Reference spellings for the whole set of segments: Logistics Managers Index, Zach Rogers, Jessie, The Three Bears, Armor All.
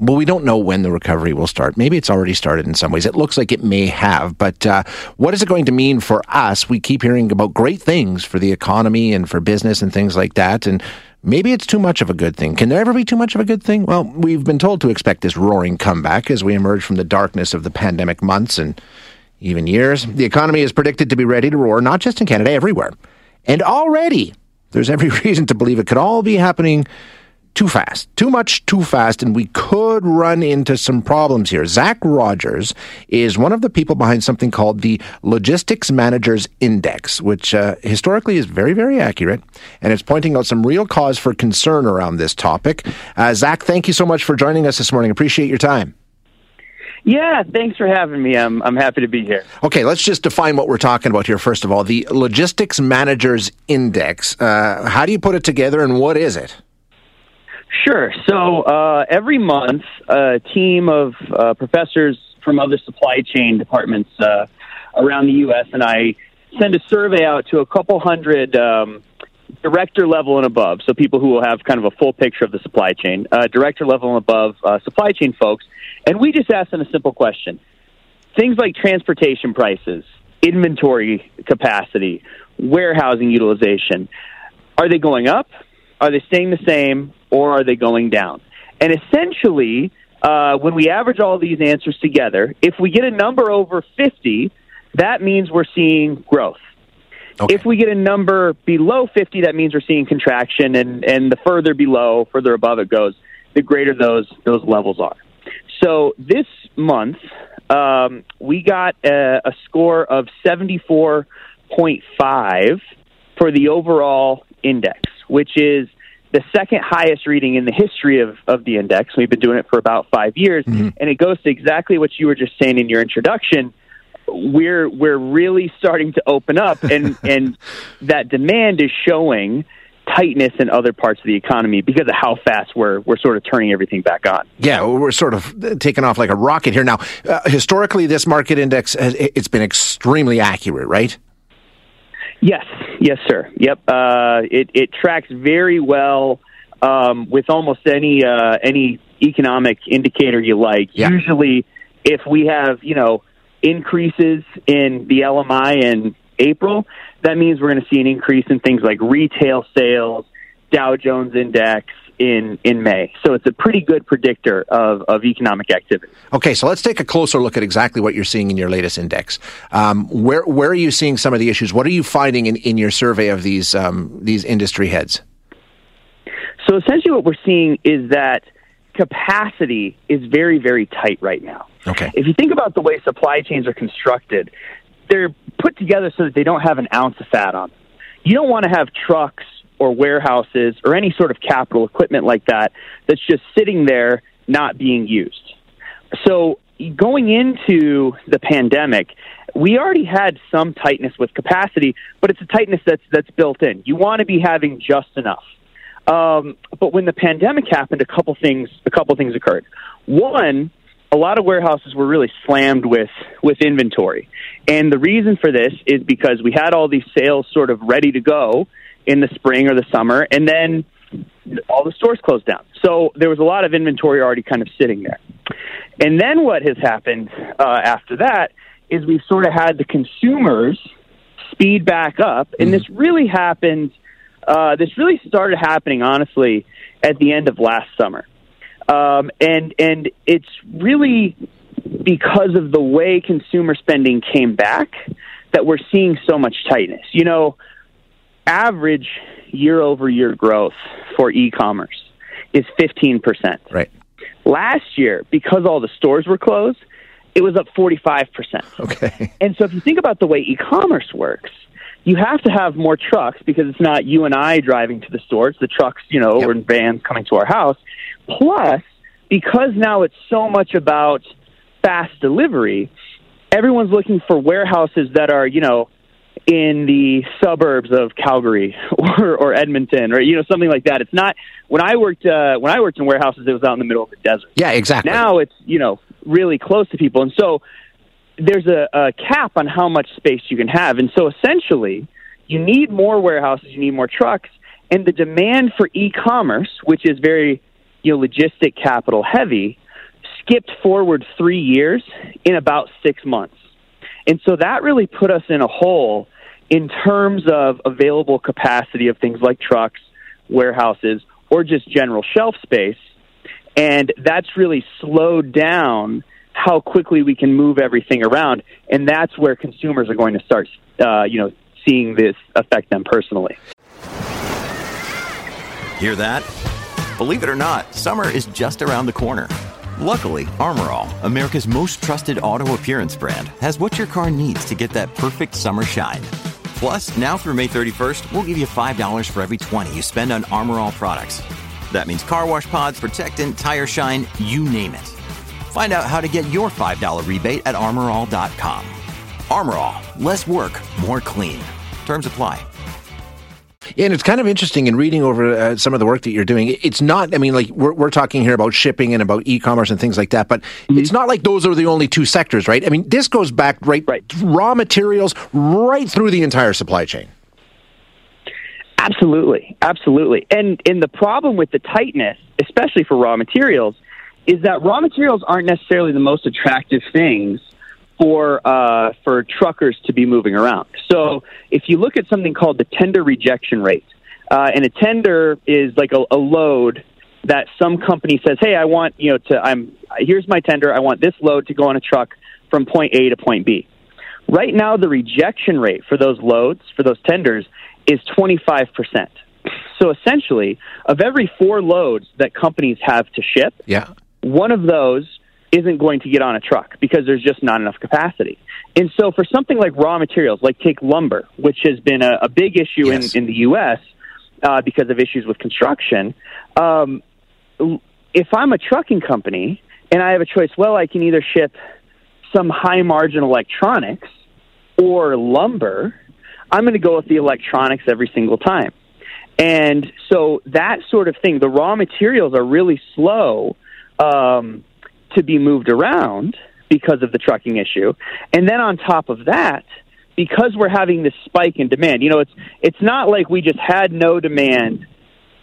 Well, we don't know when the recovery will start. Maybe it's already started in some ways. It looks like it may have, but what is it going to mean for us? We keep hearing about great things for the economy and for business and things like that, and maybe it's too much of a good thing. Can there ever be too much of a good thing? Well, we've been told to expect this roaring comeback as we emerge from the darkness of the pandemic months and even years. The economy is predicted to be ready to roar, not just in Canada, everywhere. And already, there's every reason to believe it could all be happening too fast. Too much, too fast, and we could run into some problems here. Zach Rogers is one of the people behind something called the Logistics Managers Index, which historically is very, very accurate, and it's pointing out some real cause for concern around this topic. Zach, thank you so much for joining us this morning. Appreciate your time. Yeah, thanks for having me. I'm happy to be here. Okay, let's just define what we're talking about here, first of all. The Logistics Managers Index. How do you put it together, and what is it? Sure. So every month, a team of professors from other supply chain departments around the U.S. and I send a survey out to a couple hundred director level and above, so people who will have kind of a full picture of the supply chain, director level and above supply chain folks. And we just ask them a simple question. Things like transportation prices, inventory capacity, warehousing utilization, are they going up? Are they staying the same, or are they going down? And essentially, when we average all these answers together, if we get a number over 50, that means we're seeing growth. Okay. If we get a number below 50, that means we're seeing contraction, and the further below, further above it goes, the greater those levels are. So this month, we got a score of 74.5 for the overall index, which is the second highest reading in the history of the index. We've been doing it for about 5 years, and it goes to exactly what you were just saying in your introduction. We're really starting to open up, and that demand is showing tightness in other parts of the economy because of how fast we're sort of turning everything back on. Yeah, we're sort of taking off like a rocket here. Now, historically, this market index, it's been extremely accurate, right? Yes, sir. Yep, it tracks very well with almost any economic indicator you like. Yeah. Usually, if we have increases in the LMI in April, that means we're going to see an increase in things like retail sales, Dow Jones Index in May. So it's a pretty good predictor of economic activity. Okay, so let's take a closer look at exactly what you're seeing in your latest index. Where are you seeing some of the issues? What are you finding in your survey of these industry heads? So essentially what we're seeing is that capacity is very, very tight right now. Okay. If you think about the way supply chains are constructed, they're put together so that they don't have an ounce of fat on them. You don't want to have trucks or warehouses or any sort of capital equipment like that that's just sitting there not being used. So going into the pandemic, we already had some tightness with capacity, but it's a tightness that's built in. You want to be having just enough. But when the pandemic happened, a couple things occurred. One, a lot of warehouses were really slammed with inventory. And the reason for this is because we had all these sales sort of ready to go in the spring or the summer, and then all the stores closed down. So there was a lot of inventory already kind of sitting there. And then what has happened after that is we've sort of had the consumers speed back up, and this really happened, this really started happening, honestly, at the end of last summer. And it's really because of the way consumer spending came back that we're seeing so much tightness. Average year-over-year growth for e-commerce is 15%. Right. Last year, because all the stores were closed, it was up 45%. Okay. And so if you think about the way e-commerce works, you have to have more trucks because it's not you and I driving to the store. It's the trucks, or in vans coming to our house. Plus, because now it's so much about fast delivery, everyone's looking for warehouses that are, in the suburbs of Calgary or Edmonton or, something like that. It's not when I worked in warehouses, it was out in the middle of the desert. Yeah, exactly. Now it's, really close to people. And so there's a cap on how much space you can have. And so essentially you need more warehouses, you need more trucks, and the demand for e-commerce, which is very, logistic capital heavy, skipped forward 3 years in about 6 months. And so that really put us in a hole in terms of available capacity of things like trucks, warehouses, or just general shelf space. And that's really slowed down how quickly we can move everything around. And that's where consumers are going to start, seeing this affect them personally. Hear that? Believe it or not, summer is just around the corner. Luckily, Armor All, America's most trusted auto appearance brand, has what your car needs to get that perfect summer shine. Plus, now through May 31st, we'll give you $5 for every $20 you spend on Armor All products. That means car wash pods, protectant, tire shine, you name it. Find out how to get your $5 rebate at armorall.com. Armor All, less work, more clean. Terms apply. Yeah, and it's kind of interesting in reading over some of the work that you're doing. It's not, I mean, like we're talking here about shipping and about e-commerce and things like that, but it's not like those are the only two sectors, right? I mean, this goes back right raw materials right through the entire supply chain. Absolutely. And the problem with the tightness, especially for raw materials, is that raw materials aren't necessarily the most attractive things for truckers to be moving around. So if you look at something called the tender rejection rate, and a tender is like a load that some company says, hey, I want, here's my tender, I want this load to go on a truck from point A to point B. Right now, the rejection rate for those loads, for those tenders, is 25%. So essentially, of every 4 loads that companies have to ship, one of those isn't going to get on a truck because there's just not enough capacity. And so for something like raw materials, like take lumber, which has been a big issue in the U.S. Because of issues with construction, if I'm a trucking company and I have a choice, well, I can either ship some high-margin electronics or lumber, I'm going to go with the electronics every single time. And so that sort of thing, the raw materials are really slow to be moved around because of the trucking issue. And then on top of that, because we're having this spike in demand, it's not like we just had no demand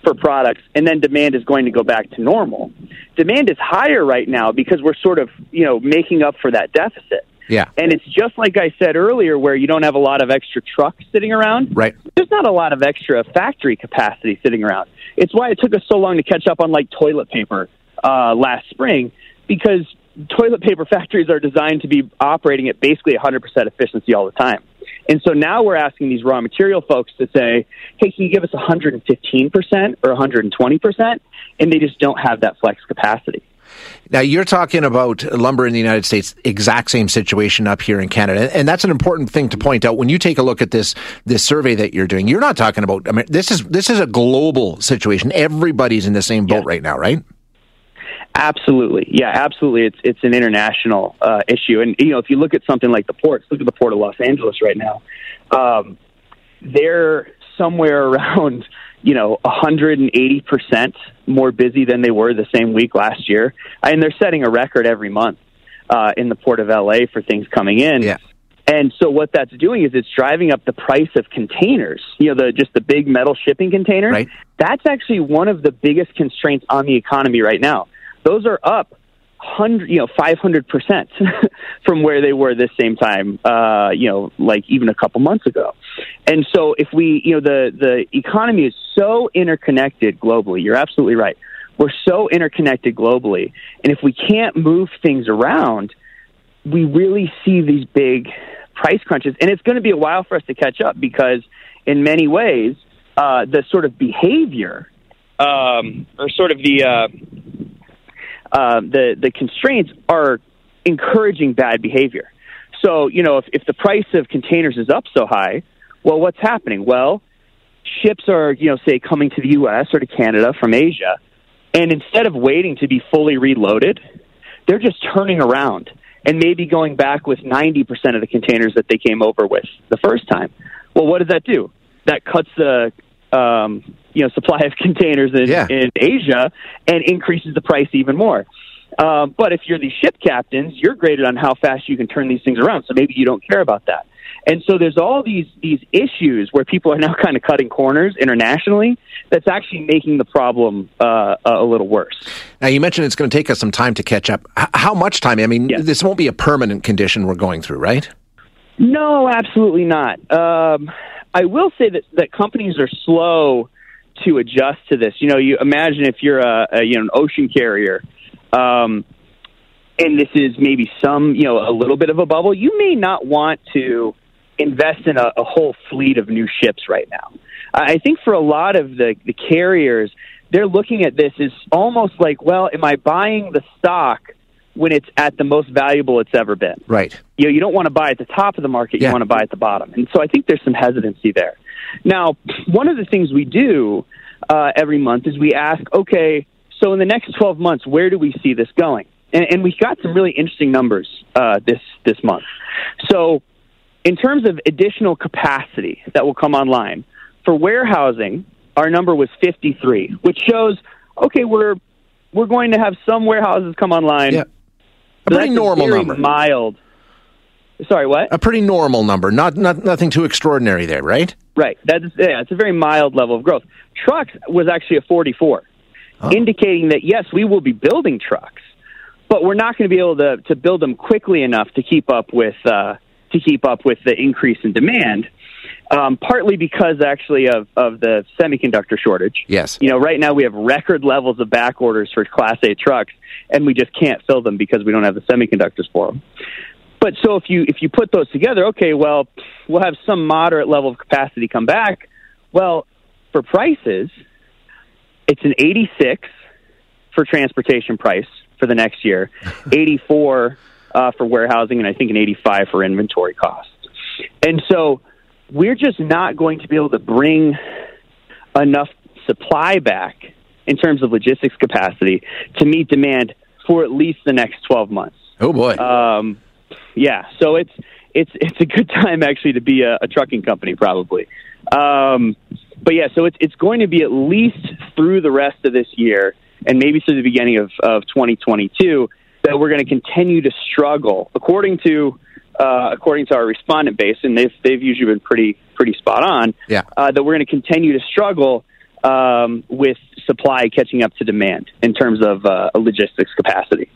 for products and then demand is going to go back to normal. Demand is higher right now because we're sort of, making up for that deficit. Yeah. And it's just like I said earlier, where you don't have a lot of extra trucks sitting around. Right. There's not a lot of extra factory capacity sitting around. It's why it took us so long to catch up on toilet paper last spring, because toilet paper factories are designed to be operating at basically 100% efficiency all the time. And so now we're asking these raw material folks to say, hey, can you give us 115% or 120%? And they just don't have that flex capacity. Now, you're talking about lumber in the United States, exact same situation up here in Canada. And that's an important thing to point out. When you take a look at this survey that you're doing, you're not talking about, I mean, this is a global situation. Everybody's in the same boat right now, right? Absolutely. Yeah, absolutely. It's an international issue. And, if you look at something like the ports, look at the Port of Los Angeles right now. They're somewhere around, 180% more busy than they were the same week last year. And they're setting a record every month in the Port of LA for things coming in. Yeah. And so what that's doing is it's driving up the price of containers, the big metal shipping containers. Right. That's actually one of the biggest constraints on the economy right now. Those are up 500% from where they were this same time, even a couple months ago. And so if we, the economy is so interconnected globally, you're absolutely right. We're so interconnected globally. And if we can't move things around, we really see these big price crunches. And it's going to be a while for us to catch up because in many ways, the sort of behavior or sort of the constraints are encouraging bad behavior. So, if the price of containers is up so high, well, what's happening? Well, ships are, say, coming to the U.S. or to Canada from Asia, and instead of waiting to be fully reloaded, they're just turning around and maybe going back with 90% of the containers that they came over with the first time. Well, what does that do? That cuts the supply of containers in Asia and increases the price even more. But if you're the ship captains, you're graded on how fast you can turn these things around. So maybe you don't care about that. And so there's all these issues where people are now kind of cutting corners internationally that's actually making the problem a little worse. Now, you mentioned it's going to take us some time to catch up. How much time? I mean, This won't be a permanent condition we're going through, right? No, absolutely not. I will say that companies are slow to adjust to this. You know, you imagine if you're an ocean carrier, and this is maybe a little bit of a bubble, you may not want to invest in a whole fleet of new ships right now. I think for a lot of the carriers, they're looking at this as almost like, well, am I buying the stock when it's at the most valuable it's ever been? Right. You know, you don't want to buy at the top of the market. You want to buy at the bottom. And so I think there's some hesitancy there. Now, one of the things we do every month is we ask, okay, so in the next 12 months, where do we see this going? And we got some really interesting numbers this month. So in terms of additional capacity that will come online, for warehousing, our number was 53, which shows, okay, we're going to have some warehouses come online. Yeah. A pretty normal number. Mild. Sorry, what? A pretty normal number. Not nothing too extraordinary there, right? Right. It's a very mild level of growth. Trucks was actually a 44, indicating that, yes, we will be building trucks, but we're not going to be able to build them quickly enough to keep up with the increase in demand. Partly because actually of the semiconductor shortage. Yes. You know, right now we have record levels of back orders for Class A trucks, and we just can't fill them because we don't have the semiconductors for them. But so if you put those together, okay, well, we'll have some moderate level of capacity come back. Well, for prices, it's an 86 for transportation price for the next year, 84 for warehousing, and I think an 85 for inventory costs. And so we're just not going to be able to bring enough supply back in terms of logistics capacity to meet demand for at least the next 12 months. Oh, boy. So it's a good time, actually, to be a trucking company, probably. So it's going to be at least through the rest of this year and maybe through the beginning of 2022 that we're going to continue to struggle, according to our respondent base, and they've usually been pretty spot on, that we're going to continue to struggle with supply catching up to demand in terms of logistics capacity.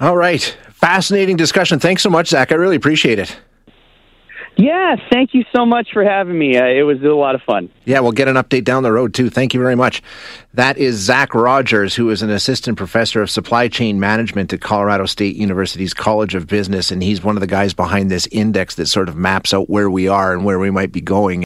All right. Fascinating discussion. Thanks so much, Zach. I really appreciate it. Yeah, thank you so much for having me. It was a lot of fun. Yeah, we'll get an update down the road, too. Thank you very much. That is Zach Rogers, who is an assistant professor of supply chain management at Colorado State University's College of Business, and he's one of the guys behind this index that sort of maps out where we are and where we might be going.